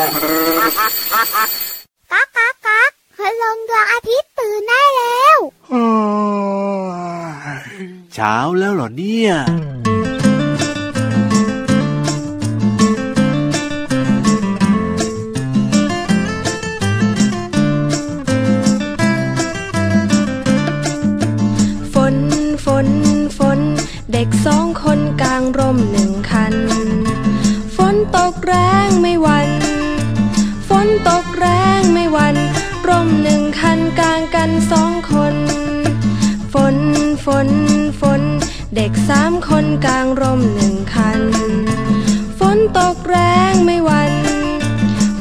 ก๊ากก๊ากก๊ากพลงดวงอาทิตย์ตื่นได้แล้วเช้าแล้วเหรอเนี่ยเด็กสองคนกลางร่มหนึ่งคันฝนตกแรงไม่หวั่นฝนตกแรงไม่หวั่นร่มหนึ่งคันกลางกันสองคนฝนเด็กสามคนกลางร่มหนึ่งคันฝนตกแรงไม่หวั่น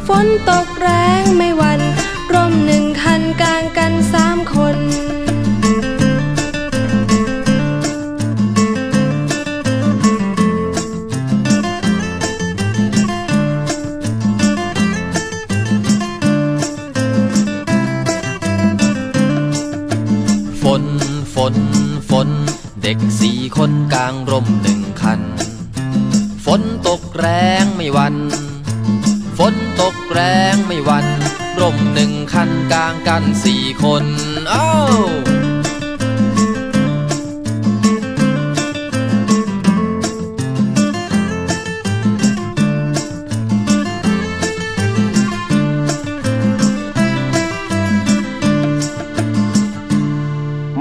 ฝนตกแรงไม่หวั่นร่มหนึ่งคันกลางกันสามคนฝนเด็กสี่คนกลางร่มหนึ่งคันฝนตกแรงไม่หวั่นฝนตกแรงไม่หวั่นร่มหนึ่งคันกลางกันสี่คนเอ้า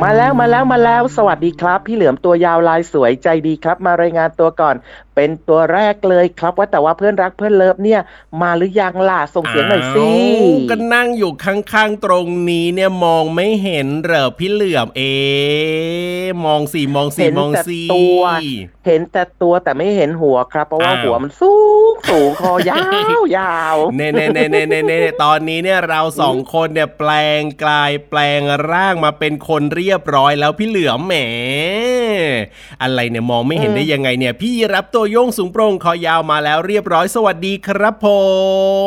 มาแล้วสวัสดีครับพี่เหลือมตัวยาวลายสวยใจดีครับมารายงานตัวก่อนเป็นตัวแรกเลยครับว่าแต่ว่าเพื่อนรักเพื่อนเลิฟเนี่ยมาหรือยังล่ะส่งเสียงหน่อยสิก็นั่งอยู่ข้างๆตรงนี้เนี่ยมองไม่เห็นเหรอพี่เหลือมเอมองสิเห็นแต่ตัวแต่ไม่เห็นหัวครับเพราะว่าหัวมันสูงคอยาวยาวเน่ตอนนี้เนี่ยเราสองคนเนี่ยแปลงร่างมาเป็นคนเรียบร้อยแล้วพี่เหลือมแหมอะไรเนี่ยมองไม่เห็นได้ยังไงเนี่ยพี่รับตัวโยงสูงโปร่งคอยาวมาแล้วเรียบร้อยสวัสดีครับผ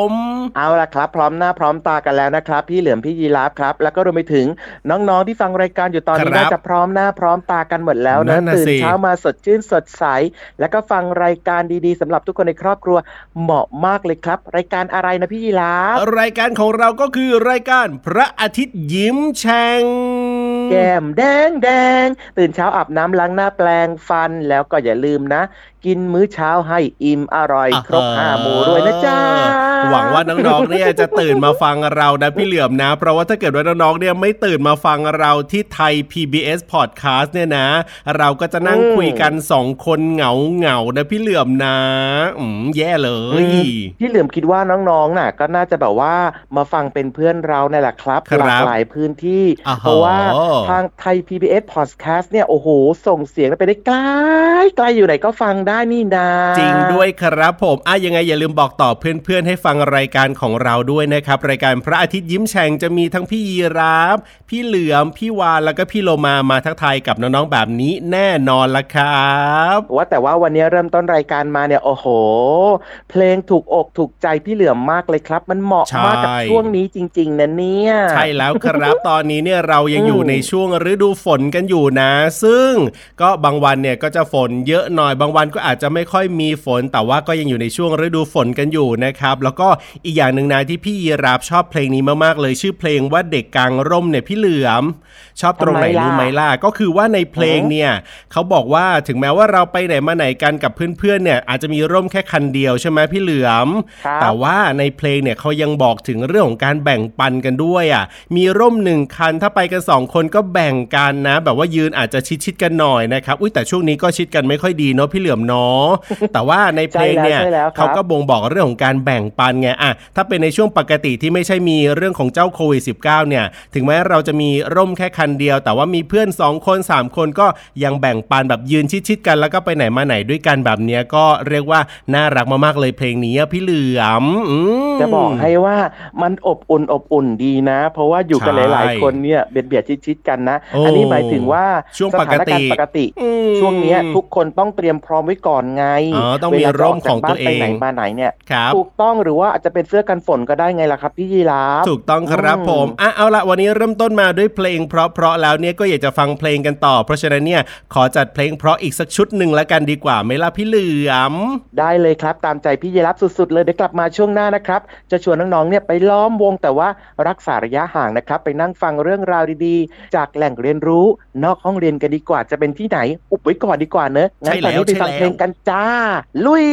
มเอาล่ะครับพร้อมหน้าพร้อมตากันแล้วนะครับพี่เหลือมพี่ยีราฟครับแล้วก็รวมไปถึงน้องๆที่ฟังรายการอยู่ตอนนี้น่าจะพร้อมหน้าพร้อมตากันหมดแล้วนะตื่นเช้ามาสดชื่นสดใสแล้วก็ฟังรายการดีๆสำหรับทุกคนในครอบครัวเหมาะมากเลยครับรายการอะไรนะพี่ยีราฟรายการของเราก็คือรายการพระอาทิตย์ยิ้มแฉ่งแก้มแดงตื่นเช้าอาบน้ำล้างหน้าแปรงฟันแล้วก็อย่าลืมนะกินมื้อเช้าให้อิ่มอร่อยครบ5หมู่ด้วยนะจ๊ะหวังว่าน้องๆเนี่ยจะตื่นมาฟังเรานะพี่เหลือมนะเพราะว่าถ้าเกิดว่าน้องๆเนี่ยไม่ตื่นมาฟังเราที่ไทย PBS Podcast เนี่ยนะเราก็จะนั่งคุยกัน2คนเหงานะพี่เหลือมนะแย่เลยพี่เหลือมคิดว่าน้องๆน่ะก็น่าจะแบบว่ามาฟังเป็นเพื่อนเราเนี่ยแหละครับหลากหลายพื้นที่เพราะว่าทางไทย PBS Podcast เนี่ยโอ้โหส่งเสียงไปได้ไกลไกลอยู่ไหนก็ฟังได้นี่นะจริงด้วยครับผมยังไงอย่าลืมบอกต่อเพื่อนๆให้ฟังรายการของเราด้วยนะครับรายการพระอาทิตย์ยิ้มแฉ่งจะมีทั้งพี่ยีราฟพี่เหลือมพี่วานแล้วก็พี่โลมามาทักทายกับน้องๆแบบนี้แน่นอนละครับว่าแต่ว่าวันนี้เริ่มต้นรายการมาเนี่ยโอ้โหเพลงถูกอกถูกใจพี่เหลือมมากเลยครับมันเหมาะมากกับช่วงนี้จริงๆนะเนี่ยใช่แล้วครับ ตอนนี้เนี่ยเรายังอยู่ในช่วงฤดูฝนกันอยู่นะซึ่งก็บางวันเนี่ยก็จะฝนเยอะหน่อยบางวันก็อาจจะไม่ค่อยมีฝนแต่ว่าก็ยังอยู่ในช่วงฤดูฝนกันอยู่นะครับแล้วก็อีกอย่างนึงนะที่พี่ยีราฟชอบเพลงนี้มากๆเลยชื่อเพลงว่าเด็กกลางร่มเนี่ยพี่เหลือมชอบตรงไหนรู้ไหมล่ะก็คือว่าในเพลงเนี่ยเขาบอกว่าถึงแม้ว่าเราไปไหนมาไหนกันกับเพื่อนๆเนี่ยอาจจะมีร่มแค่คันเดียวใช่ไหมพี่เหลือมแต่ว่าในเพลงเนี่ยเขายังบอกถึงเรื่องของการแบ่งปันกันด้วยอ่ะมีร่มหนึ่งคันถ้าไปกันสองคนก็แบ่งกันนะแบบว่ายืนอาจจะชิดกันหน่อยนะครับอุ้ยแต่ช่วงนี้ก็ชิดกันไม่ค่อยดีเนาะพี่เหลือมเนาะแต่ว่าในเพลงเนี่ยเขาก็บ่งบอกเรื่องของการแบ่งปันไงอะถ้าเป็นในช่วงปกติที่ไม่ใช่มีเรื่องของเจ้าโควิด -19 เนี่ยถึงแม้เราจะมีร่มแค่คันเดียวแต่ว่ามีเพื่อน2คน3คนก็ยังแบ่งปันแบบยืนชิดๆกันแล้วก็ไปไหนมาไหนด้วยกันแบบเนี้ยก็เรียกว่าน่ารักมากๆเลยเพลงนี้พี่เหลือมจะบอกให้ว่ามันอบอุ่นดีนะเพราะว่าอยู่กันหลายๆคนเนี่ยเบียดชิดๆกันนะอันนี้หมายถึงว่าสถานการณ์ปกติช่วงนี้ทุกคนต้องเตรียมพร้อมไว้ก่อนไงต้องมีร่มของตัวเองไปไหนมาไหนเนี่ยถูกต้องหรือว่าอาจจะเป็นเสื้อกันฝนก็ได้ไงล่ะครับพี่ยีราฟถูกต้องครับผมเอาละวันนี้เริ่มต้นมาด้วยเพลงเพราะแล้วเนี่ยก็อยากจะฟังเพลงกันต่อเพราะฉะนั้นเนี่ยขอจัดเพลงเพราะอีกสักชุดนึงละกันดีกว่าไหมล่ะพี่เหลือมได้เลยครับตามใจพี่ยีราฟสุดๆเลยเดี๋ยวกลับมาช่วงหน้านะครับ จะชวนน้องๆเนี่ยไปล้อมวงแต่ว่ารักษาระยะห่างนะครับไปนั่งฟังเรื่องราวดีๆจากแหล่งเรียนรู้นอกห้องเรียนกันดีกว่าจะเป็นที่ไหนอุบไว้ก่อนดีกว่าเนอะงั้นตอนนี้ไปฟังเพลงกันจ้าลุย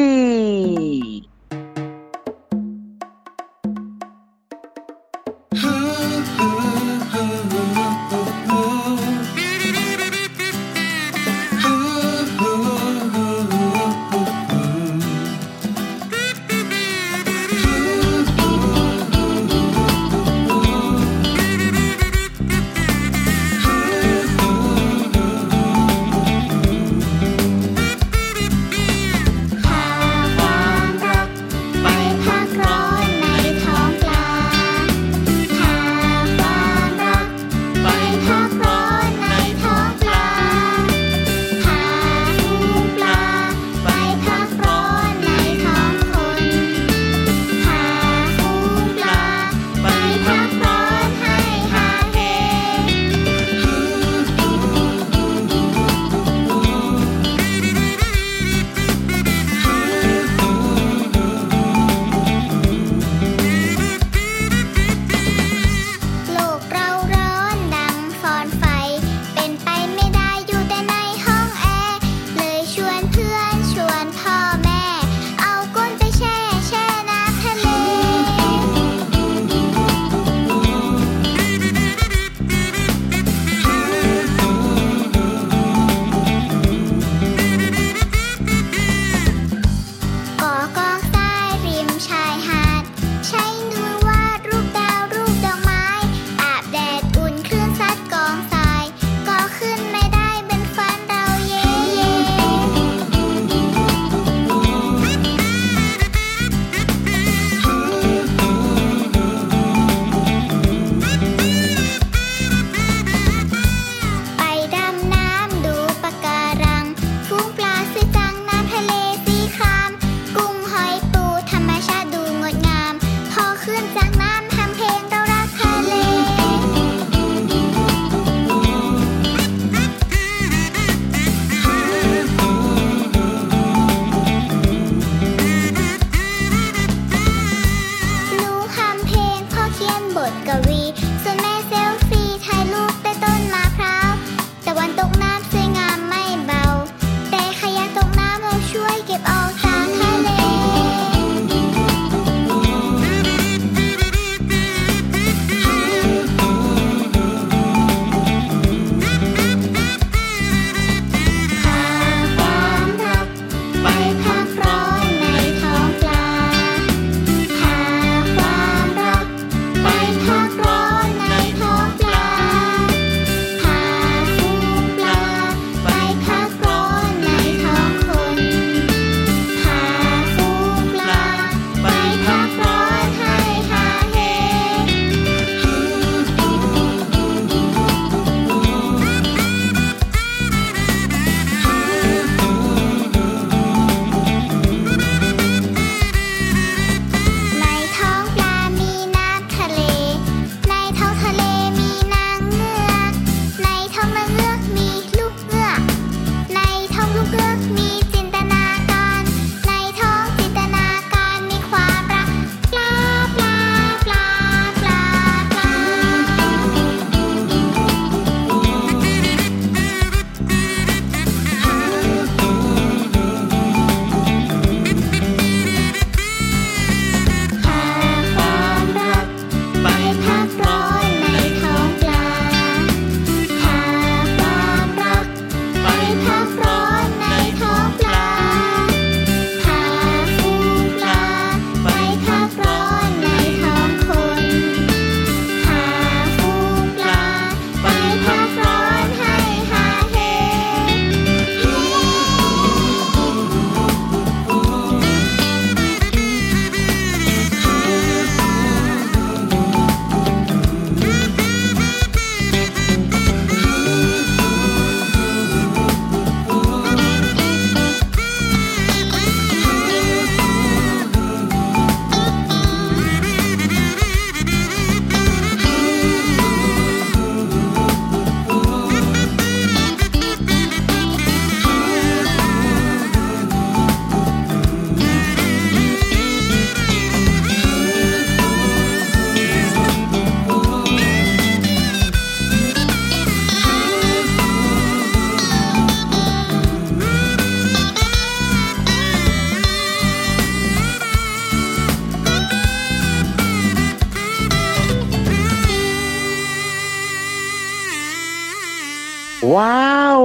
ว้าว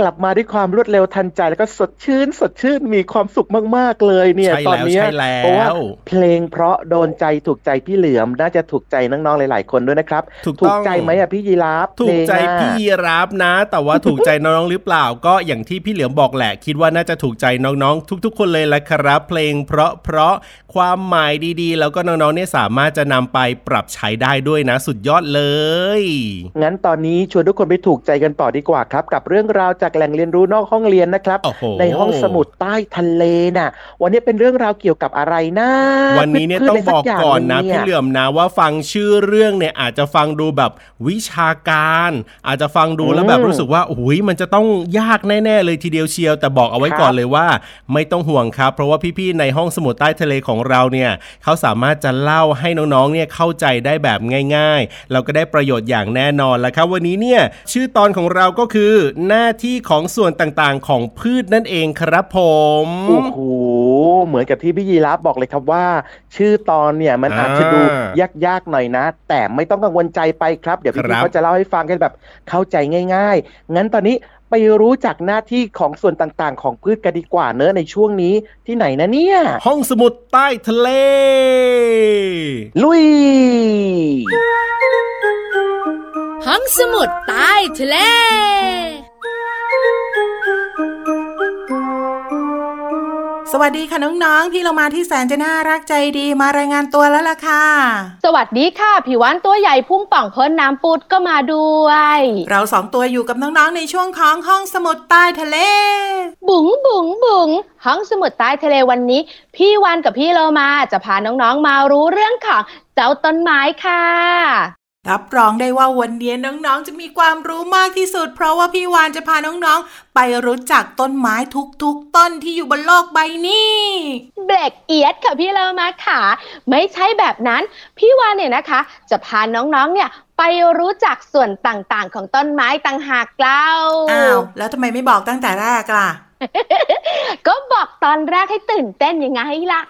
กลับมาด้วยความรวดเร็วทันใจแล้วก็สดชื่นมีความสุขมากๆเลยเนี่ยตอนนี้เพราะว่าเพลงเพราะโดนใจถูกใจพี่เหลือมน่าจะถูกใจน้องๆหลายๆคนด้วยนะครับถูกใจไหมอ่ะพี่ยีราฟถูกใจพี่ยีราฟนะแต่ว่าถูกใจน้องๆหรือเปล่าก็อย่างที่พี่เหลือมบอกแหละคิดว่าน่าจะถูกใจน้องๆทุกๆคนเลยละครับเพลงเพราะความหมายดีๆแล้วก็น้องๆเนี่ยสามารถจะนำไปปรับใช้ได้ด้วยนะสุดยอดเลยงั้นตอนนี้ชวนทุกคนไปถูกใจกันต่อดีกว่าครับกับเรื่องราวจากแหล่งเรียนรู้นอกห้องเรียนนะครับในห้องสมุดใต้ทะเลน่ะวันนี้เป็นเรื่องราวเกี่ยวกับอะไรนะวันนี้เนี่ยต้องบอกก่อนนะพี่เหลื่อมนะว่าฟังชื่อเรื่องเนี่ยอาจจะฟังดูแบบวิชาการอาจจะฟังดูแล้วแบบรู้สึกว่าโอ้ยมันจะต้องยากแน่ๆเลยทีเดียวเชียวแต่บอกเอาไว้ก่อนเลยว่าไม่ต้องห่วงครับเพราะว่าพี่ๆในห้องสมุดใต้ทะเลของเราเนี่ยเขาสามารถจะเล่าให้น้องๆเนี่ยเข้าใจได้แบบง่ายๆเราก็ได้ประโยชน์อย่างแน่นอนแล้วครับวันนี้เนี่ยชื่อตอนของเราก็คือหน้าที่ของส่วนต่างๆของพืชนั่นเองครับผมโอ้โหเหมือนกับที่พี่ยีราฟบอกเลยครับว่าชื่อตอนเนี่ยมันอาจจะดูยากๆหน่อยนะแต่ไม่ต้องกังวลใจไปครับเดี๋ยวพี่เขาจะเล่าให้ฟังกันแบบเข้าใจง่ายๆงั้นตอนนี้ไปรู้จักหน้าที่ของส่วนต่างๆของพืชกันดีกว่าเนอะในช่วงนี้ที่ไหนนะเนี่ยห้องสมุดใต้ทะเลลุยห้องสมุดใต้ทะเลสวัสดีค่ะน้องๆพี่เรามาที่แสนจะน่ารักใจดีมารายงานตัวแล้วล่ะค่ะสวัสดีค่ะพี่วันตัวใหญ่พุ่งป่องพ้นน้ำปุดก็มาด้วยเราสองตัวอยู่กับน้องๆในช่วงของห้องสมุดใต้ทะเลบุ๋งบุ๋งบุ๋งห้องสมุดใต้ทะเลวันนี้พี่วันกับพี่เรามาจะพาน้องๆมารู้เรื่องของเจ้าต้นไม้ค่ะรับรองได้ว่าวันนี้น้องๆจะมีความรู้มากที่สุดเพราะว่าพี่วานจะพาน้องๆไปรู้จักต้นไม้ทุกๆต้นที่อยู่บนโลกใบนี้แบล็กเอียดค่ะพี่เรามาค่ะไม่ใช่แบบนั้นพี่วานเนี่ยนะคะจะพาน้องๆเนี่ยไปรู้จักส่วนต่างๆของต้นไม้ต่างหากเราอ้าวแล้วทำไมไม่บอกตั้งแต่แรกล่ะก็บอกตอนแรกให้ตื่นเต้นยังไงล่ะ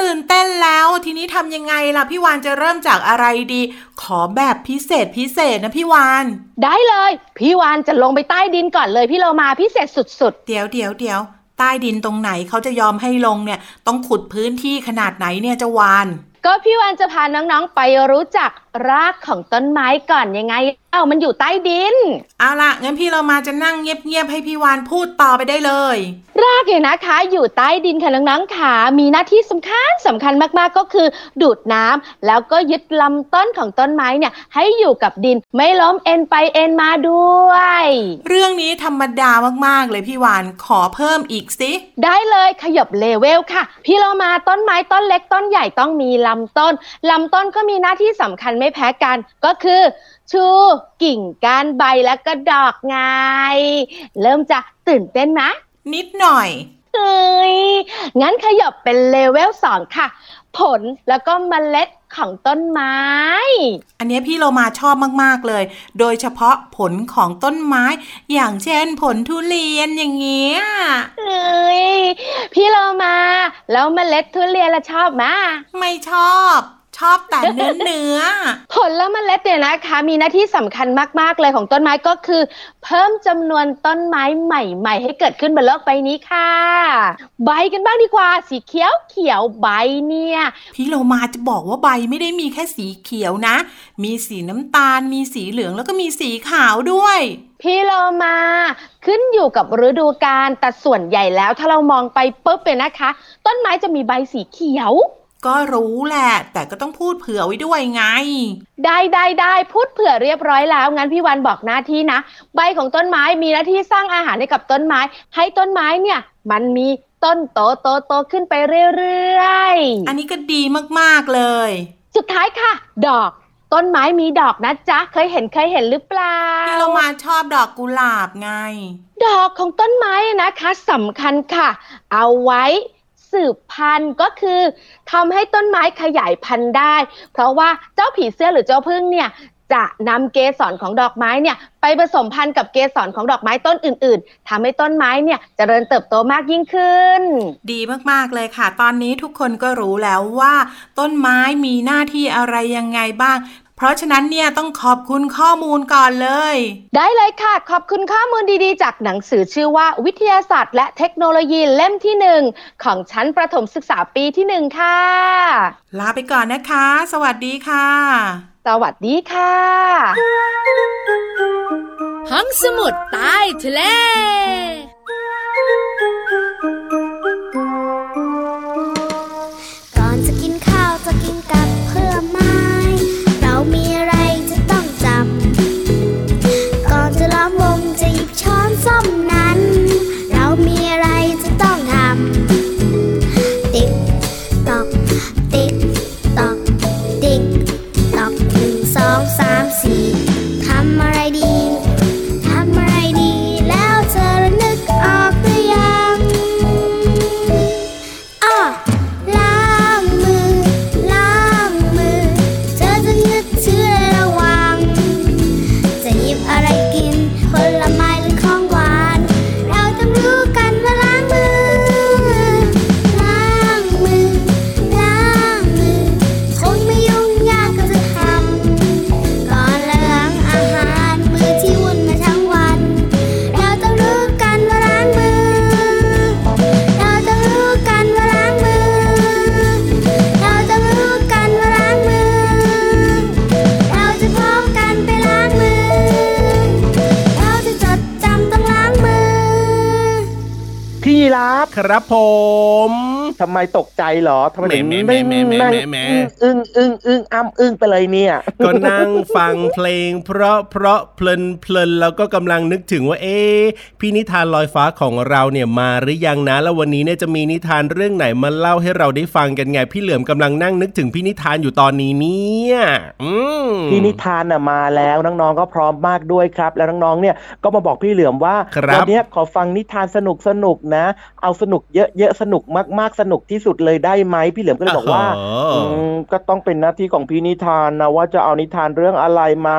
ตื่นเต้นแล้วทีนี้ทำยังไงล่ะพี่วานจะเริ่มจากอะไรดีขอแบบพิเศษนะพี่วานได้เลยพี่วานจะลงไปใต้ดินก่อนเลยพี่เรามาพิเศษสุดๆเดี๋ยวใต้ดินตรงไหนเขาจะยอมให้ลงเนี่ยต้องขุดพื้นที่ขนาดไหนเนี่ยจะวานก็พี่วานจะพาน้องๆไปรู้จักรากของต้นไม้ก่อนยังไงเอ้ามันอยู่ใต้ดินเอาล่ะงั้นพี่เรามาจะนั่งเงียบๆให้พี่วานพูดต่อไปได้เลยรากเนี่ยนะคะอยู่ใต้ดินค่ะน้องๆค่ะมีหน้าที่สำคัญมากๆก็คือดูดน้ำแล้วก็ยึดลำต้นของต้นไม้เนี่ยให้อยู่กับดินไม่ล้มเอ็นไปเอ็นมาด้วยเรื่องนี้ธรรมดามากๆเลยพี่วานขอเพิ่มอีกสิได้เลยขยับเลเวลค่ะพี่เรามาต้นไม้ต้นเล็กต้นใหญ่ต้องมีลำต้นก็มีหน้าที่สำคัญไม่แพ้กันก็คือชูกิ่งก้านใบและก็ดอกไงเริ่มจะตื่นเต้นไหมนิดหน่อยเอ้ยงั้นขยับเป็นเลเวล2ค่ะผลแล้วก็เมล็ดของต้นไม้อันนี้พี่เรามาชอบมากๆเลยโดยเฉพาะผลของต้นไม้อย่างเช่นผลทุเรียนอย่างเงี้ยเอ้ยพี่เรามาแล้วเมล็ดทุเรียนละชอบไหมไม่ชอบแต่เนื้อผลและเมล็ดเนี่ยนะคะมีหน้าที่สำคัญมากๆเลยของต้นไม้ก็คือเพิ่มจำนวนต้นไม้ใหม่ๆให้เกิดขึ้นบนโลกใบนี้ค่ะใบกันบ้างดีกว่าสีเขียวเขียวใบเนี่ยพี่เรามาจะบอกว่าใบไม่ได้มีแค่สีเขียวนะมีสีน้ำตาลมีสีเหลืองแล้วก็มีสีขาวด้วยพี่เรามาขึ้นอยู่กับฤดูกาลแต่ส่วนใหญ่แล้วถ้าเรามองไปปุ๊บเลยนะคะต้นไม้จะมีใบสีเขียวก็รู้แหละแต่ก็ต้องพูดเผื่อไว้ด้วยไงได้พูดเผื่อเรียบร้อยแล้วงั้นพี่วันบอกหน้าที่นะใบของต้นไม้มีหน้าที่สร้างอาหารให้กับต้นไม้ให้ต้นไม้เนี่ยมันมีต้นโตขึ้นไปเรื่อยๆอันนี้ก็ดีมากๆเลยสุดท้ายค่ะดอกต้นไม้มีดอกนะจ๊ะเคยเห็นหรือเปล่าพี่เรามาชอบดอกกุหลาบไงดอกของต้นไม้นะคะสำคัญค่ะเอาไว้สืบพันธุ์ก็คือทำให้ต้นไม้ขยายพันธุ์ได้เพราะว่าเจ้าผีเสื้อหรือเจ้าผึ้งเนี่ยจะนำเกสรของดอกไม้เนี่ยไปผสมพันธุ์กับเกสรของดอกไม้ต้นอื่นๆทำให้ต้นไม้เนี่ยเจริญเติบโตมากยิ่งขึ้นดีมากๆเลยค่ะตอนนี้ทุกคนก็รู้แล้วว่าต้นไม้มีหน้าที่อะไรยังไงบ้าง เพราะฉะนั้นเนี่ยต้องขอบคุณข้อมูลก่อนเลยได้เลยค่ะขอบคุณข้อมูลดีๆจากหนังสือชื่อว่าวิทยาศาสตร์และเทคโนโลยีเล่มที่1ของชั้นประถมศึกษาปีที่1ค่ะลาไปก่อนนะคะสวัสดีค่ะสวัสดีค่ะห้องสมุดใต้ทะเลก่อนจะกินข้าวจะกินกับเพื่อนไหมเรามีอะไรจะต้องจำก่อนจะล้อมวงจะหยิบช้อนส้อมนั้นเรามีอะไรจะต้องทำติ๊กตอกติ๊กตอกติ๊กตอก1 2 3 4ทำอะไรดีครับผมทำไมตกใจเหรอทำไมถึงไม่อึ้งอึ้งไปเลยเนี่ยก็นั่งฟังเพลงเพราะเพลินแล้วก็กำลังนึกถึงว่าเอ๊ะพี่นิทานลอยฟ้าของเราเนี่ยมาหรือยังนะแล้ววันนี้เนี่ยจะมีนิทานเรื่องไหนมาเล่าให้เราได้ฟังกันไงพี่เหลือมกำลังนั่งนึกถึงพี่นิทานอยู่ตอนนี้เนี่ยพี่นิทานน่ะมาแล้วน้องๆก็พร้อมมากด้วยครับแล้วน้องๆเนี่ยก็มาบอกพี่เหลือมว่าวันนี้ขอฟังนิทานสนุกนะเอาสนุกเยอะๆสนุกมากๆสนุกที่สุดเลยได้ไหมพี่เหลือมก็เลยบอกว่าก็ต้องเป็นหน้าที่ของพี่นิทานนะว่าจะเอานิทานเรื่องอะไรมา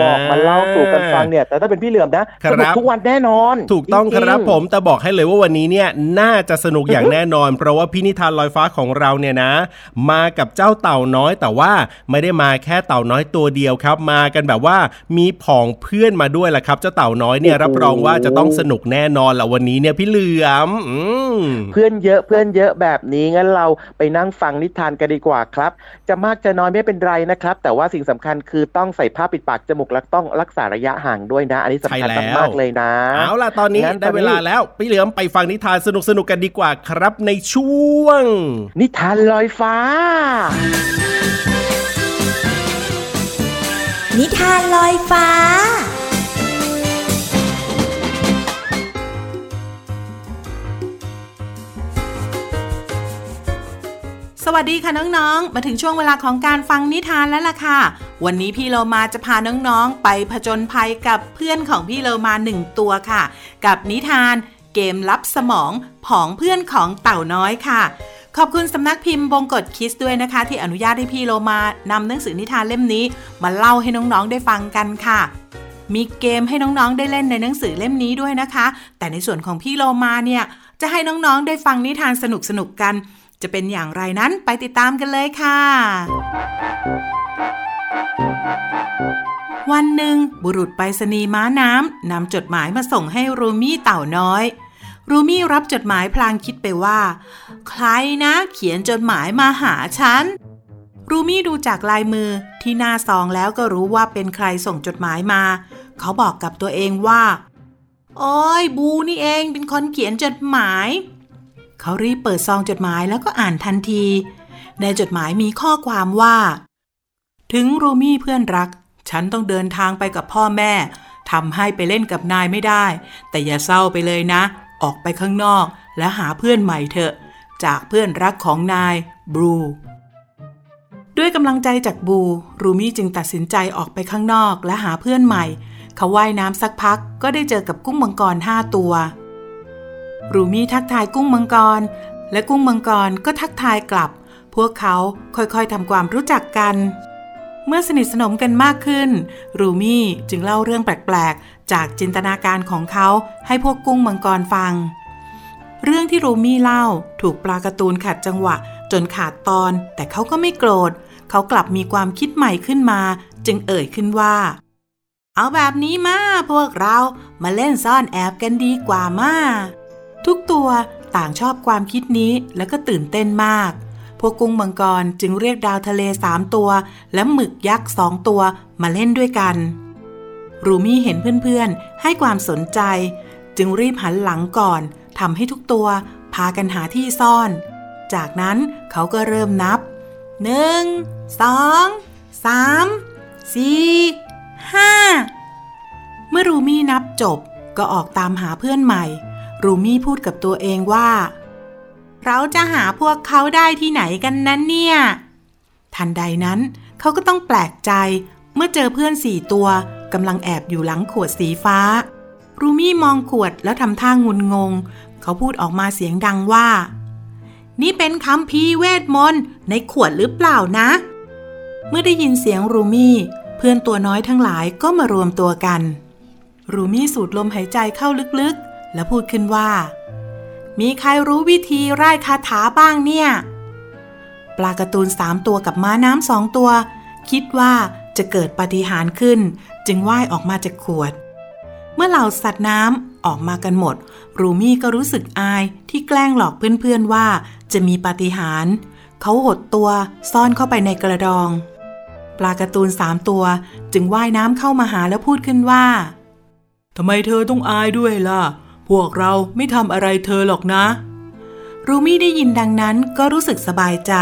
บอกมาเล่าสู่กันฟังเนี่ยแต่ถ้าเป็นพี่เหลือมนะสนุกทุกวันแน่นอนถูกต้องครับผมแต่บอกให้เลยว่าวันนี้เนี่ยน่าจะสนุกอย่างแน่นอนเพราะว่าพี่นิทานลอยฟ้าของเราเนี่ยนะมากับเจ้าเต่าน้อยแต่ว่าไม่ได้มาแค่เต่าน้อยตัวเดียวครับมากันแบบว่ามีผองเพื่อนมาด้วยล่ะครับเจ้าเต่าน้อยเนี่ยรับรองว่าจะต้องสนุกแน่นอนละวันนี้เนี่ยพี่เหลือมเพื่อนเยอะแบบนี้งั้นเราไปนั่งฟังนิทานกันดีกว่าครับจะมากจะน้อยไม่เป็นไรนะครับแต่ว่าสิ่งสำคัญคือต้องใส่ผ้าปิดปากจมูกและต้องรักษาระยะห่างด้วยนะอันนี้สำคัญมากเลยนะเอาล่ะตอนนี้ได้เวลาแล้วพี่เหลือมไปฟังนิทานสนุกกันดีกว่าครับในช่วงนิทานลอยฟ้านิทานลอยฟ้าสวัสดีค่ะน้องๆมาถึงช่วงเวลาของการฟังนิทานแล้วล่ะค่ะวันนี้พี่โลมาจะพาน้องๆไปผจญภัยกับเพื่อนของพี่โลมา1ตัวค่ะกับนิทานเกมลับสมองผองเพื่อนของเต่าน้อยค่ะขอบคุณสำนักพิมพ์บงกฎคิดด้วยนะคะที่อนุญาตให้พี่โลมานำหนังสือนิทานเล่มนี้มาเล่าให้น้องๆได้ฟังกันค่ะมีเกมให้น้องๆได้เล่นในหนังสือเล่มนี้ด้วยนะคะแต่ในส่วนของพี่โลมาเนี่ยจะให้น้องๆได้ฟังนิทานสนุกๆกันจะเป็นอย่างไรนั้นไปติดตามกันเลยค่ะวันหนึ่งบุรุษไปรษณีย์ม้าน้ำนำจดหมายมาส่งให้รูมี่เต่าน้อยรูมี่รับจดหมายพลางคิดไปว่าใครนะเขียนจดหมายมาหาฉันรูมี่ดูจากลายมือที่หน้าซองแล้วก็รู้ว่าเป็นใครส่งจดหมายมาเขาบอกกับตัวเองว่าโอ้ยบูนี่เองเป็นคนเขียนจดหมายเขารีบเปิดซองจดหมายแล้วก็อ่านทันทีในจดหมายมีข้อความว่าถึงรูมี่เพื่อนรักฉันต้องเดินทางไปกับพ่อแม่ทำให้ไปเล่นกับนายไม่ได้แต่อย่าเศร้าไปเลยนะออกไปข้างนอกและหาเพื่อนใหม่เถอะจากเพื่อนรักของนายบลูด้วยกำลังใจจากบลูรูมี่จึงตัดสินใจออกไปข้างนอกและหาเพื่อนใหม่เขาว่ายน้ำสักพักก็ได้เจอกับกุ้งมังกร5ตัวรูมี่ทักทายกุ้งมังกรและกุ้งมังกรก็ทักทายกลับพวกเขาค่อยๆทำความรู้จักกันเมื่อสนิทสนมกันมากขึ้นรูมี่จึงเล่าเรื่องแปลกๆจากจินตนาการของเขาให้พวกกุ้งมังกรฟังเรื่องที่รูมี่เล่าถูกปลาการ์ตูนขัดจังหวะจนขาดตอนแต่เขาก็ไม่โกรธเขากลับมีความคิดใหม่ขึ้นมา จึงเอ่ยขึ้นว่าเอาแบบนี้มาพวกเรามาเล่นซ่อนแอบกันดีกว่ามาทุกตัวต่างชอบความคิดนี้และก็ตื่นเต้นมากพวกกุ้งมังกรจึงเรียกดาวทะเล3ตัวและหมึกยักษ์2ตัวมาเล่นด้วยกันรูมี่เห็นเพื่อนๆให้ความสนใจจึงรีบหันหลังก่อนทำให้ทุกตัวพากันหาที่ซ่อนจากนั้นเขาก็เริ่มนับ1 2 3 4 5เมื่อรูมี่นับจบก็ออกตามหาเพื่อนใหม่รูมี่พูดกับตัวเองว่าเราจะหาพวกเขาได้ที่ไหนกันนั้นเนี่ยทันใดนั้นเขาก็ต้องแปลกใจเมื่อเจอเพื่อน4ตัวกำลังแอบอยู่หลังขวดสีฟ้ารูมี่มองขวดแล้วทำท่างุนงงเขาพูดออกมาเสียงดังว่านี่เป็นคัมภีร์เวทมนต์ในขวดหรือเปล่านะเมื่อได้ยินเสียงรูมี่เพื่อนตัวน้อยทั้งหลายก็มารวมตัวกันรูมี่สูดลมหายใจเข้าลึกๆแล้วพูดขึ้นว่ามีใครรู้วิธีร่ายคาถาบ้างเนี่ยปลาการ์ตูน3ตัวกับม้าน้ำ2ตัวคิดว่าจะเกิดปาฏิหาริย์ขึ้นจึงว่ายออกมาจากขวดเมื่อเหล่าสัตว์น้ำออกมากันหมดรูมี่ก็รู้สึกอายที่แกล้งหลอกเพื่อนๆว่าจะมีปาฏิหาริย์เขาหดตัวซ่อนเข้าไปในกระดองปลาการ์ตูน3ตัวจึงว่ายน้ำเข้ามาหาแล้วพูดขึ้นว่าทำไมเธอต้องอายด้วยล่ะพวกเราไม่ทำอะไรเธอหรอกนะรูมี่ได้ยินดังนั้นก็รู้สึกสบายใจ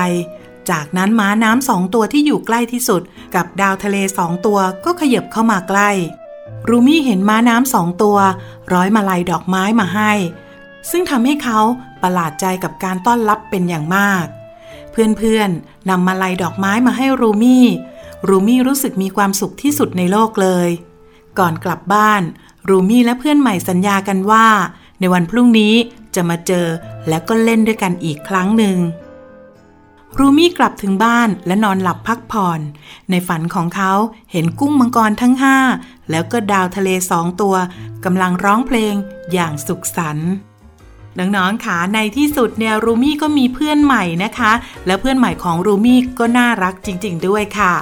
จากนั้นม้าน้ำ2 ตัวที่อยู่ใกล้ที่สุดกับดาวทะเล2 ตัวก็ขยับเข้ามาใกล้รูมี่เห็นม้าน้ำ2 ตัวร้อยมาลัยดอกไม้มาให้ซึ่งทำให้เขาประหลาดใจกับการต้อนรับเป็นอย่างมากเพื่อนๆนำมาลัยดอกไม้มาให้รูมี่รูมี่รู้สึกมีความสุขที่สุดในโลกเลยก่อนกลับบ้านรูมี่และเพื่อนใหม่สัญญากันว่าในวันพรุ่งนี้จะมาเจอและก็เล่นด้วยกันอีกครั้งหนึ่งรูมี่กลับถึงบ้านและนอนหลับพักผ่อนในฝันของเขาเห็นกุ้งมังกรทั้ง5แล้วก็ดาวทะเล2 ตัวกำลังร้องเพลงอย่างสุขสันต์น้องๆค่ะในที่สุดเนี่ยรูมี่ก็มีเพื่อนใหม่นะคะและเพื่อนใหม่ของรูมี่ก็น่ารักจริงๆด้วยค่ะ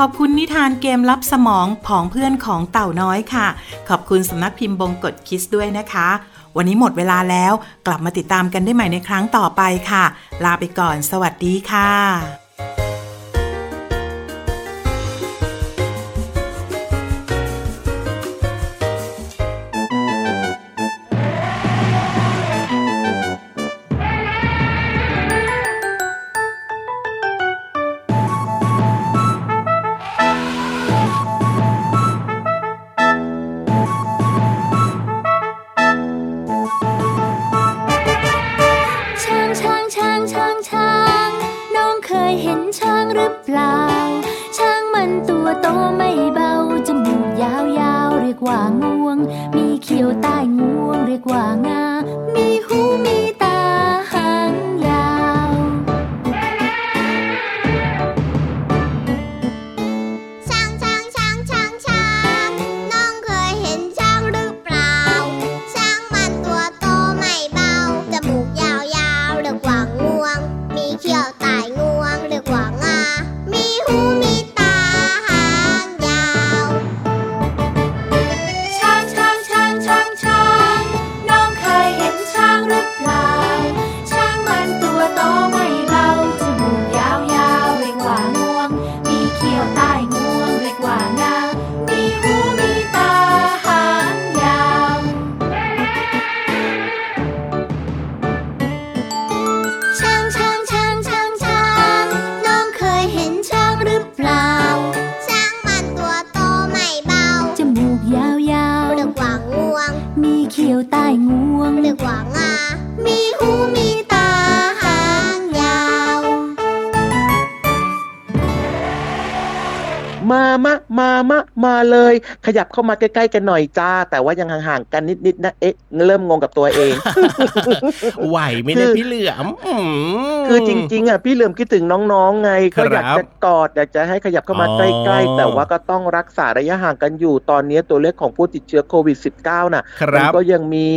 ขอบคุณนิทานเกมลับสมองผองเพื่อนของเต่าน้อยค่ะขอบคุณสำนักพิมพ์บงกฎคิดด้วยนะคะวันนี้หมดเวลาแล้วกลับมาติดตามกันได้ใหม่ในครั้งต่อไปค่ะลาไปก่อนสวัสดีค่ะมาเลยขยับเข้ามาใกล้ๆกันหน่อยจ้าแต่ว่ายังห่างๆกันนิดๆนะเอ๊ะเริ่มงงกับตัวเอง ไหวไม่ได้พี่เหลือมคือจริงๆอ่ะพี่เหลือมคิดถึงน้องๆไงก็อยากจะกอดอยากจะให้ขยับเข้ามาใกล้ๆแต่ว่าก็ต้องรักษาระยะห่างกันอยู่ตอนนี้ตัวเลขของผู้ติดเชื้อโควิด -19 น่ะมันก็ยังมี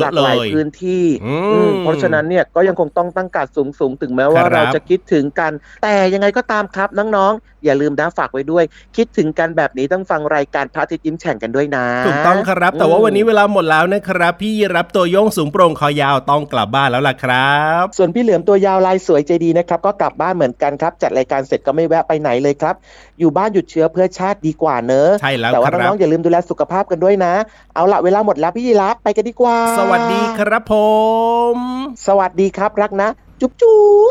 หลากหลายพื้นที่เพราะฉะนั้นเนี่ยก็ยังคงต้องตั้งการสูงๆถึงแม้ว่าเราจะคิดถึงกันแต่ยังไงก็ตามครับน้องๆอย่าลืมนะฝากไว้ด้วย คิดถึงกันแบบนี้ต้องฟังรายการพระอาทิตย์ยิ้มแฉ่งกันด้วยนะถูกต้องครับแต่ว่าวันนี้เวลาหมดแล้วนะครับพี่รับตัวโยงสูงโปร่งคอยาวต้องกลับบ้านแล้วล่ะครับส่วนพี่เหลือมตัวยาวลายสวยใจดีนะครับก็กลับบ้านเหมือนกันครับจัดรายการเสร็จก็ไม่แวะไปไหนเลยครับอยู่บ้านหยุดเชื้อเพื่อชาติดีกว่าเนอะใช่แล้วแต่ว่าน้องๆอย่าลืมดูแลสุขภาพกันด้วยนะเอาละเวลาหมดแล้วพี่ยีรับไปกันดีกว่าสวัสดีครับผมสวัสดีครับรักนะจุ๊บจุ๊บ